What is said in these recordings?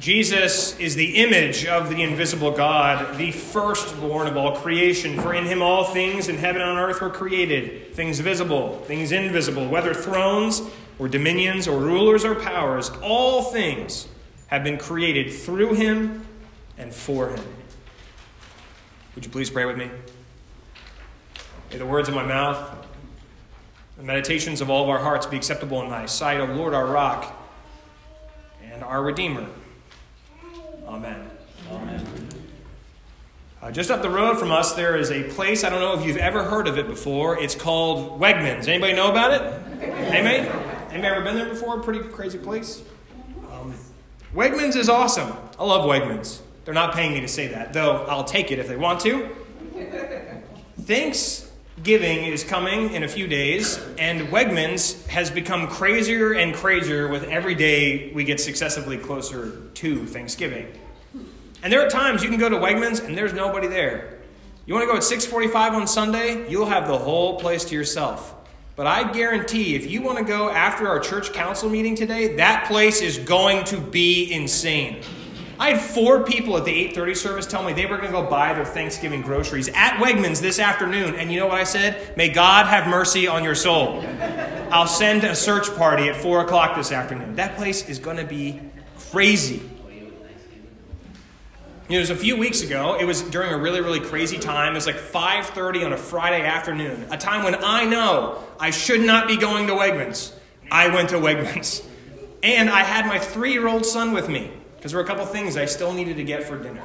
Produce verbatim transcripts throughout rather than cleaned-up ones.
Jesus is the image of the invisible God, the firstborn of all creation. For in him all things in heaven and on earth were created, things visible, things invisible, whether thrones or dominions or rulers or powers. All things have been created through him and for him. Would you please pray with me? May the words of my mouth, the meditations of all of our hearts be acceptable in thy sight, O Lord, our rock and our Redeemer. Amen. Amen. Uh, just up the road from us, there is a place, I don't know if you've ever heard of it before. It's called Wegmans. Anybody know about it? Anybody? Anybody ever been there before? Pretty crazy place. Um, Wegmans is awesome. I love Wegmans. They're not paying me to say that, though I'll take it if they want to. Thanksgiving is coming in a few days, and Wegmans has become crazier and crazier with every day we get successively closer to Thanksgiving. And there are times you can go to Wegmans and there's nobody there. You want to go at six forty-five on Sunday, you'll have the whole place to yourself. But I guarantee if you want to go after our church council meeting today, that place is going to be insane. I had four people at the eight thirty service tell me they were going to go buy their Thanksgiving groceries at Wegmans this afternoon. And you know what I said? May God have mercy on your soul. I'll send a search party at four o'clock this afternoon. That place is going to be crazy. You know, it was a few weeks ago. It was during a really, really crazy time. It was like five thirty on a Friday afternoon, a time when I know I should not be going to Wegmans. I went to Wegmans. And I had my three-year-old son with me, because there were a couple things I still needed to get for dinner.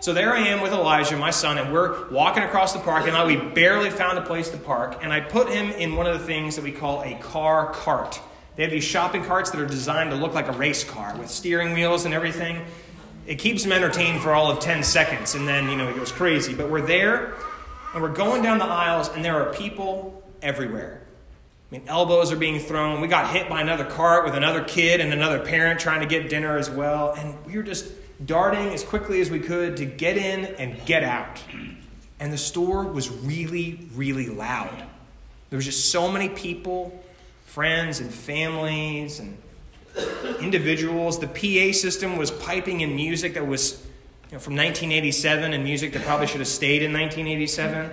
So there I am with Elijah, my son, and we're walking across the park, and we barely found a place to park, and I put him in one of the things that we call a car cart. They have these shopping carts that are designed to look like a race car with steering wheels and everything. It keeps him entertained for all of ten seconds, and then, you know, he goes crazy. But we're there, and we're going down the aisles, and there are people everywhere. I mean, elbows are being thrown. We got hit by another cart with another kid and another parent trying to get dinner as well. And we were just darting as quickly as we could to get in and get out. And the store was really, really loud. There was just so many people, friends and families and individuals. The P A system was piping in music that was, you know, from nineteen eighty-seven, and music that probably should have stayed in nineteen eighty-seven.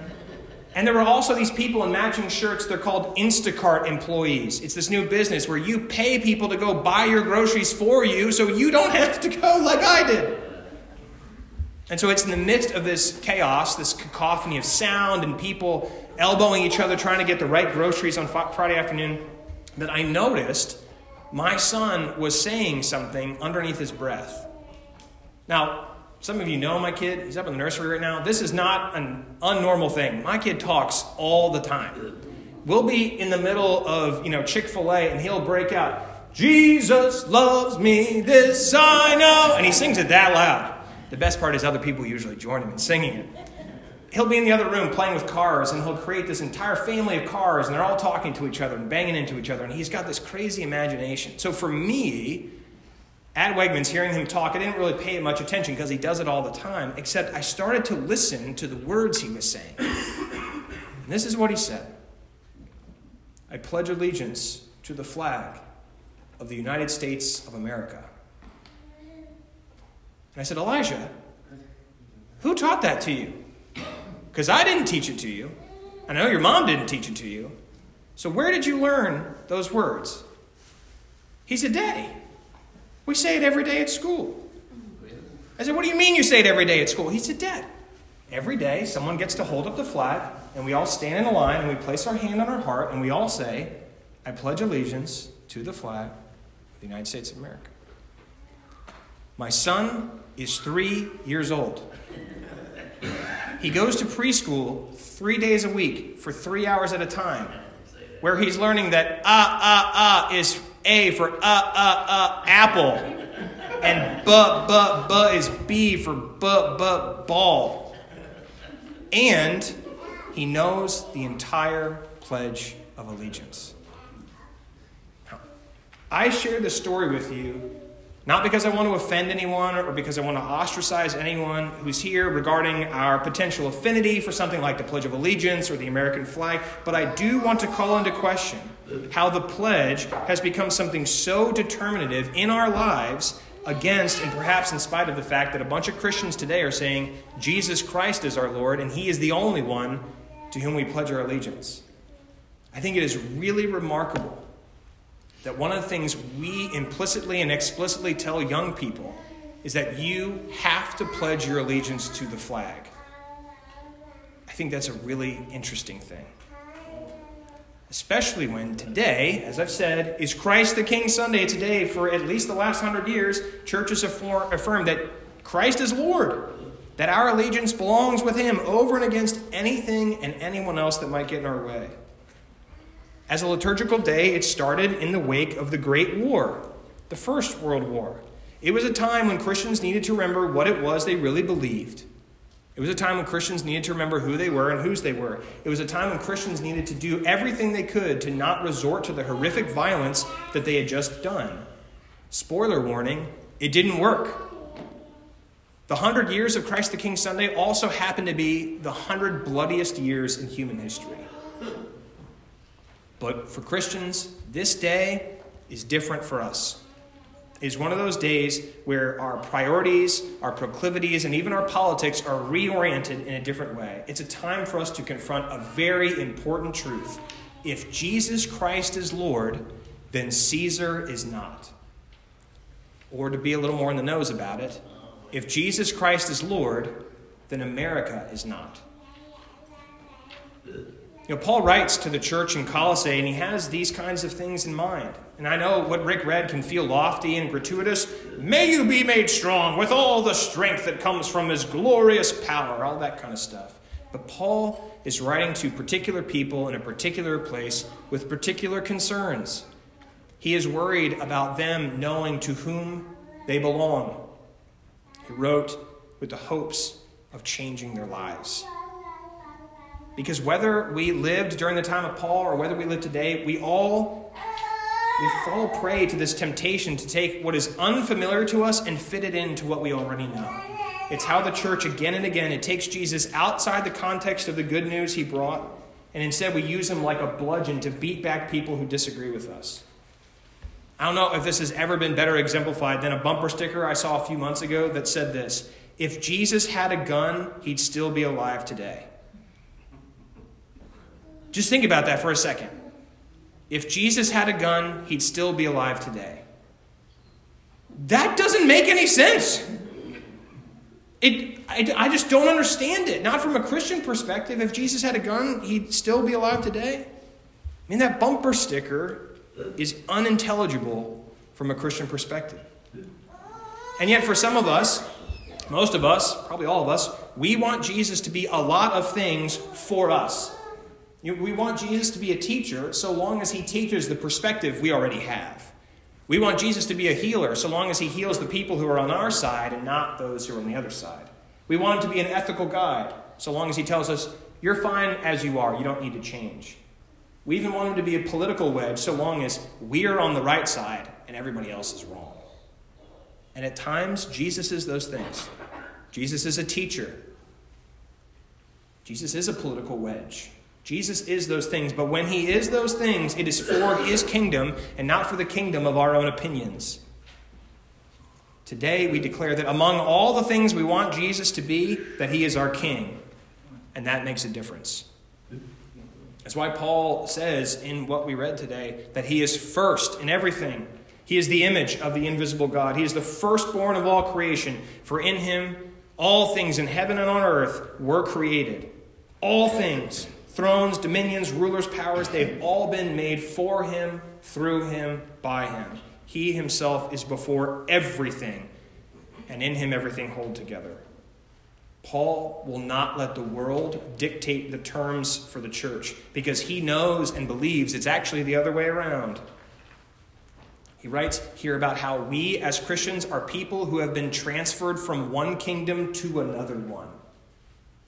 And there were also these people in matching shirts. They're called Instacart employees. It's this new business where you pay people to go buy your groceries for you so you don't have to go like I did. And so it's in the midst of this chaos, this cacophony of sound and people elbowing each other trying to get the right groceries on Friday afternoon, that I noticed my son was saying something underneath his breath. Now, some of you know my kid. He's up in the nursery right now. This is not an unnormal thing. My kid talks all the time. We'll be in the middle of, you know, Chick-fil-A, and he'll break out, "Jesus loves me, this I know." And he sings it that loud. The best part is other people usually join him in singing it. He'll be in the other room playing with cars, and he'll create this entire family of cars, and they're all talking to each other and banging into each other. And he's got this crazy imagination. So for me, at Wegmans, hearing him talk, I didn't really pay much attention because he does it all the time, except I started to listen to the words he was saying. And this is what he said. "I pledge allegiance to the flag of the United States of America." And I said, "Elijah, who taught that to you? Because I didn't teach it to you. I know your mom didn't teach it to you. So where did you learn those words?" He said, "Daddy, we say it every day at school." I said, "What do you mean you say it every day at school?" He said, "Dad, every day someone gets to hold up the flag, and we all stand in a line, and we place our hand on our heart, and we all say, 'I pledge allegiance to the flag of the United States of America.'" My son is three years old. He goes to preschool three days a week for three hours at a time, where he's learning that ah, ah, ah is A for uh, uh, uh, apple, and buh, buh, buh is B for buh, buh, ball. And he knows the entire Pledge of Allegiance. Now, I share this story with you not because I want to offend anyone or because I want to ostracize anyone who's here regarding our potential affinity for something like the Pledge of Allegiance or the American flag, but I do want to call into question how the pledge has become something so determinative in our lives against and perhaps in spite of the fact that a bunch of Christians today are saying Jesus Christ is our Lord and he is the only one to whom we pledge our allegiance. I think it is really remarkable that one of the things we implicitly and explicitly tell young people is that you have to pledge your allegiance to the flag. I think that's a really interesting thing. Especially when today, as I've said, is Christ the King Sunday. Today, for at least the last hundred years, churches affirm that Christ is Lord, that our allegiance belongs with him over and against anything and anyone else that might get in our way. As a liturgical day, it started in the wake of the Great War, the First World War. It was a time when Christians needed to remember what it was they really believed. It was a time when Christians needed to remember who they were and whose they were. It was a time when Christians needed to do everything they could to not resort to the horrific violence that they had just done. Spoiler warning, it didn't work. The hundred years of Christ the King Sunday also happened to be the hundred bloodiest years in human history. But for Christians, this day is different for us. Is one of those days where our priorities, our proclivities, and even our politics are reoriented in a different way. It's a time for us to confront a very important truth. If Jesus Christ is Lord, then Caesar is not. Or to be a little more in the nose about it, if Jesus Christ is Lord, then America is not. You know, Paul writes to the church in Colossae, and he has these kinds of things in mind. And I know what Rick read can feel lofty and gratuitous. May you be made strong with all the strength that comes from his glorious power, all that kind of stuff. But Paul is writing to particular people in a particular place with particular concerns. He is worried about them knowing to whom they belong. He wrote with the hopes of changing their lives. Because whether we lived during the time of Paul or whether we live today, we all we fall prey to this temptation to take what is unfamiliar to us and fit it into what we already know. It's how the church again and again, it takes Jesus outside the context of the good news he brought, and instead we use him like a bludgeon to beat back people who disagree with us. I don't know if this has ever been better exemplified than a bumper sticker I saw a few months ago that said this: if Jesus had a gun, he'd still be alive today. Just think about that for a second. If Jesus had a gun, he'd still be alive today. That doesn't make any sense. It, I, I just don't understand it. Not from a Christian perspective. If Jesus had a gun, he'd still be alive today. I mean, that bumper sticker is unintelligible from a Christian perspective. And yet for some of us, most of us, probably all of us, we want Jesus to be a lot of things for us. We want Jesus to be a teacher so long as he teaches the perspective we already have. We want Jesus to be a healer so long as he heals the people who are on our side and not those who are on the other side. We want him to be an ethical guide so long as he tells us, you're fine as you are, you don't need to change. We even want him to be a political wedge so long as we're on the right side and everybody else is wrong. And at times, Jesus is those things. Jesus is a teacher. Jesus is a political wedge. Jesus is those things, but when he is those things, it is for his kingdom and not for the kingdom of our own opinions. Today, we declare that among all the things we want Jesus to be, that he is our king, and that makes a difference. That's why Paul says in what we read today that he is first in everything. He is the image of the invisible God. He is the firstborn of all creation, for in him all things in heaven and on earth were created. All things. Thrones, dominions, rulers, powers, they've all been made for him, through him, by him. He himself is before everything, and in him everything hold together. Paul will not let the world dictate the terms for the church because he knows and believes it's actually the other way around. He writes here about how we as Christians are people who have been transferred from one kingdom to another one.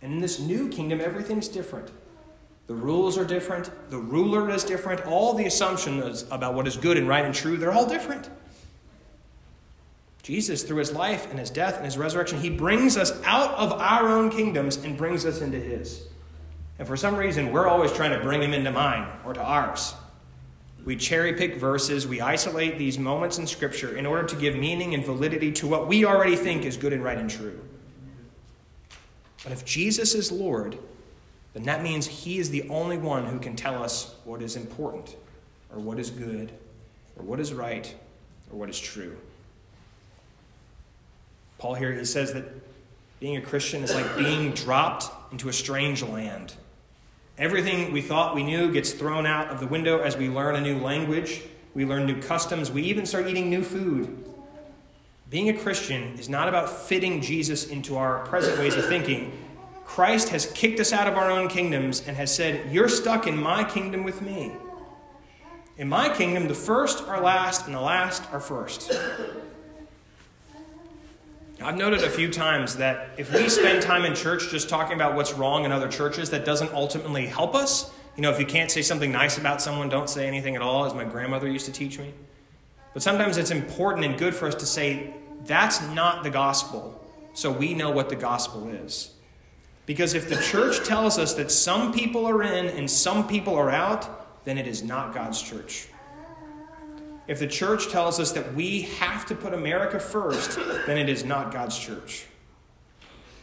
And in this new kingdom, everything's different. The rules are different. The ruler is different. All the assumptions about what is good and right and true, they're all different. Jesus, through his life and his death and his resurrection, he brings us out of our own kingdoms and brings us into his. And for some reason, we're always trying to bring him into mine or to ours. We cherry pick verses. We isolate these moments in Scripture in order to give meaning and validity to what we already think is good and right and true. But if Jesus is Lord, then that means he is the only one who can tell us what is important or what is good or what is right or what is true. Paul here, he says that being a Christian is like being dropped into a strange land. Everything we thought we knew gets thrown out of the window as we learn a new language. We learn new customs. We even start eating new food. Being a Christian is not about fitting Jesus into our present ways of thinking. Christ has kicked us out of our own kingdoms and has said, "You're stuck in my kingdom with me. In my kingdom, the first are last and the last are first." I've noted a few times that if we spend time in church just talking about what's wrong in other churches, that doesn't ultimately help us. You know, if you can't say something nice about someone, don't say anything at all, as my grandmother used to teach me. But sometimes it's important and good for us to say, that's not the gospel, so we know what the gospel is. Because if the church tells us that some people are in and some people are out, then it is not God's church. If the church tells us that we have to put America first, then it is not God's church.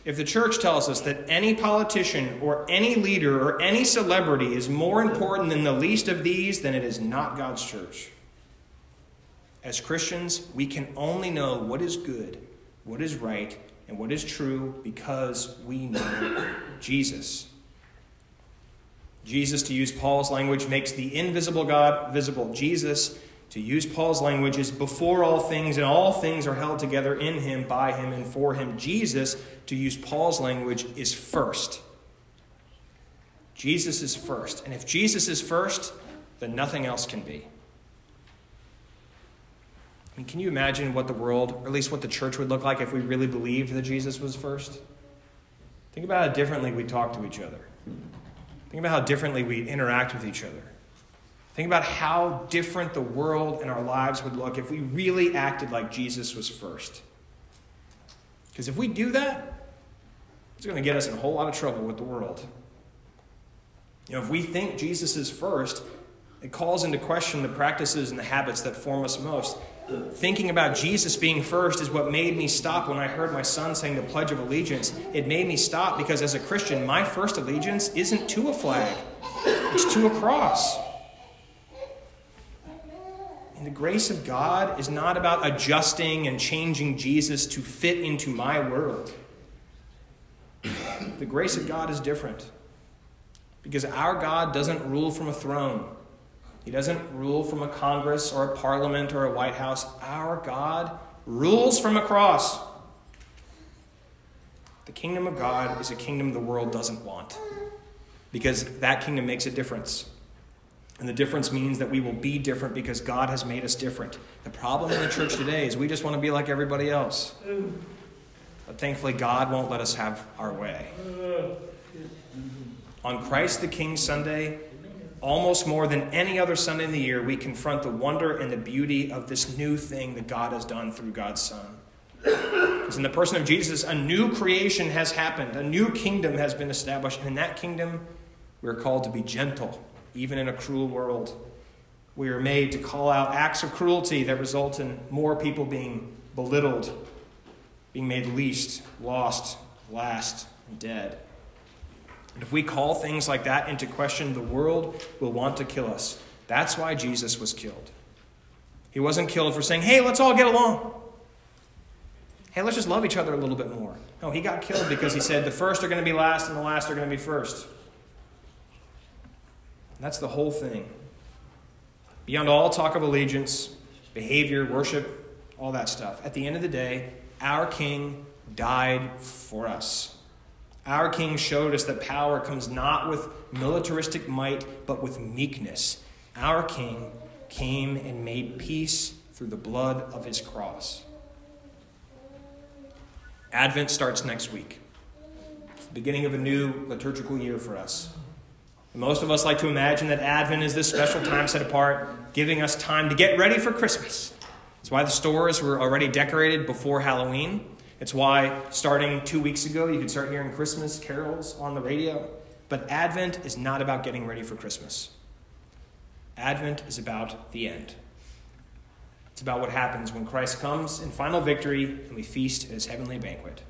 If the church tells us that any politician or any leader or any celebrity is more important than the least of these, then it is not God's church. As Christians, we can only know what is good, what is right, and what is true because we know Jesus. Jesus, to use Paul's language, makes the invisible God visible. Jesus, to use Paul's language, is before all things, and all things are held together in him, by him, and for him. Jesus, to use Paul's language, is first. Jesus is first. And if Jesus is first, then nothing else can be. I mean, can you imagine what the world, or at least what the church would look like if we really believed that Jesus was first? Think about how differently we talk to each other. Think about how differently we interact with each other. Think about how different the world and our lives would look if we really acted like Jesus was first. Because if we do that, it's going to get us in a whole lot of trouble with the world. You know, if we think Jesus is first, it calls into question the practices and the habits that form us most. Thinking about Jesus being first is what made me stop when I heard my son saying the Pledge of Allegiance. It made me stop because as a Christian, my first allegiance isn't to a flag. It's to a cross. And the grace of God is not about adjusting and changing Jesus to fit into my world. The grace of God is different because our God doesn't rule from a throne. He doesn't rule from a Congress or a parliament or a White House. Our God rules from a cross. The kingdom of God is a kingdom the world doesn't want because that kingdom makes a difference. And the difference means that we will be different because God has made us different. The problem in the church today is we just want to be like everybody else. But thankfully, God won't let us have our way. On Christ the King Sunday, almost more than any other Sunday in the year, we confront the wonder and the beauty of this new thing that God has done through God's Son. Because in the person of Jesus, a new creation has happened. A new kingdom has been established. And in that kingdom, we're called to be gentle. Even in a cruel world, we are made to call out acts of cruelty that result in more people being belittled, being made least, lost, last, and dead. And if we call things like that into question, the world will want to kill us. That's why Jesus was killed. He wasn't killed for saying, hey, let's all get along. Hey, let's just love each other a little bit more. No, he got killed because he said the first are going to be last and the last are going to be first. That's the whole thing. Beyond all talk of allegiance, behavior, worship, all that stuff, at the end of the day, our King died for us. Our King showed us that power comes not with militaristic might, but with meekness. Our King came and made peace through the blood of his cross. Advent starts next week. It's the beginning of a new liturgical year for us. Most of us like to imagine that Advent is this special time set apart, giving us time to get ready for Christmas. It's why the stores were already decorated before Halloween. It's why, starting two weeks ago, you could start hearing Christmas carols on the radio. But Advent is not about getting ready for Christmas. Advent is about the end. It's about what happens when Christ comes in final victory and we feast at his heavenly banquet.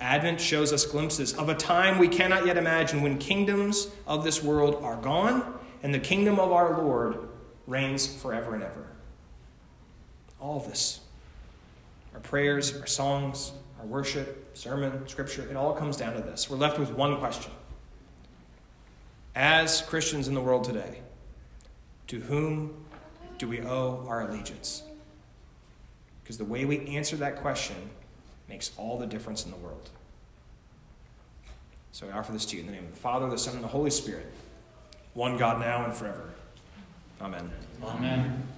Advent shows us glimpses of a time we cannot yet imagine when kingdoms of this world are gone and the kingdom of our Lord reigns forever and ever. All of this, our prayers, our songs, our worship, sermon, scripture, it all comes down to this. We're left with one question. As Christians in the world today, to whom do we owe our allegiance? Because the way we answer that question makes all the difference in the world. So I offer this to you in the name of the Father, the Son, and the Holy Spirit, one God now and forever. Amen. Amen.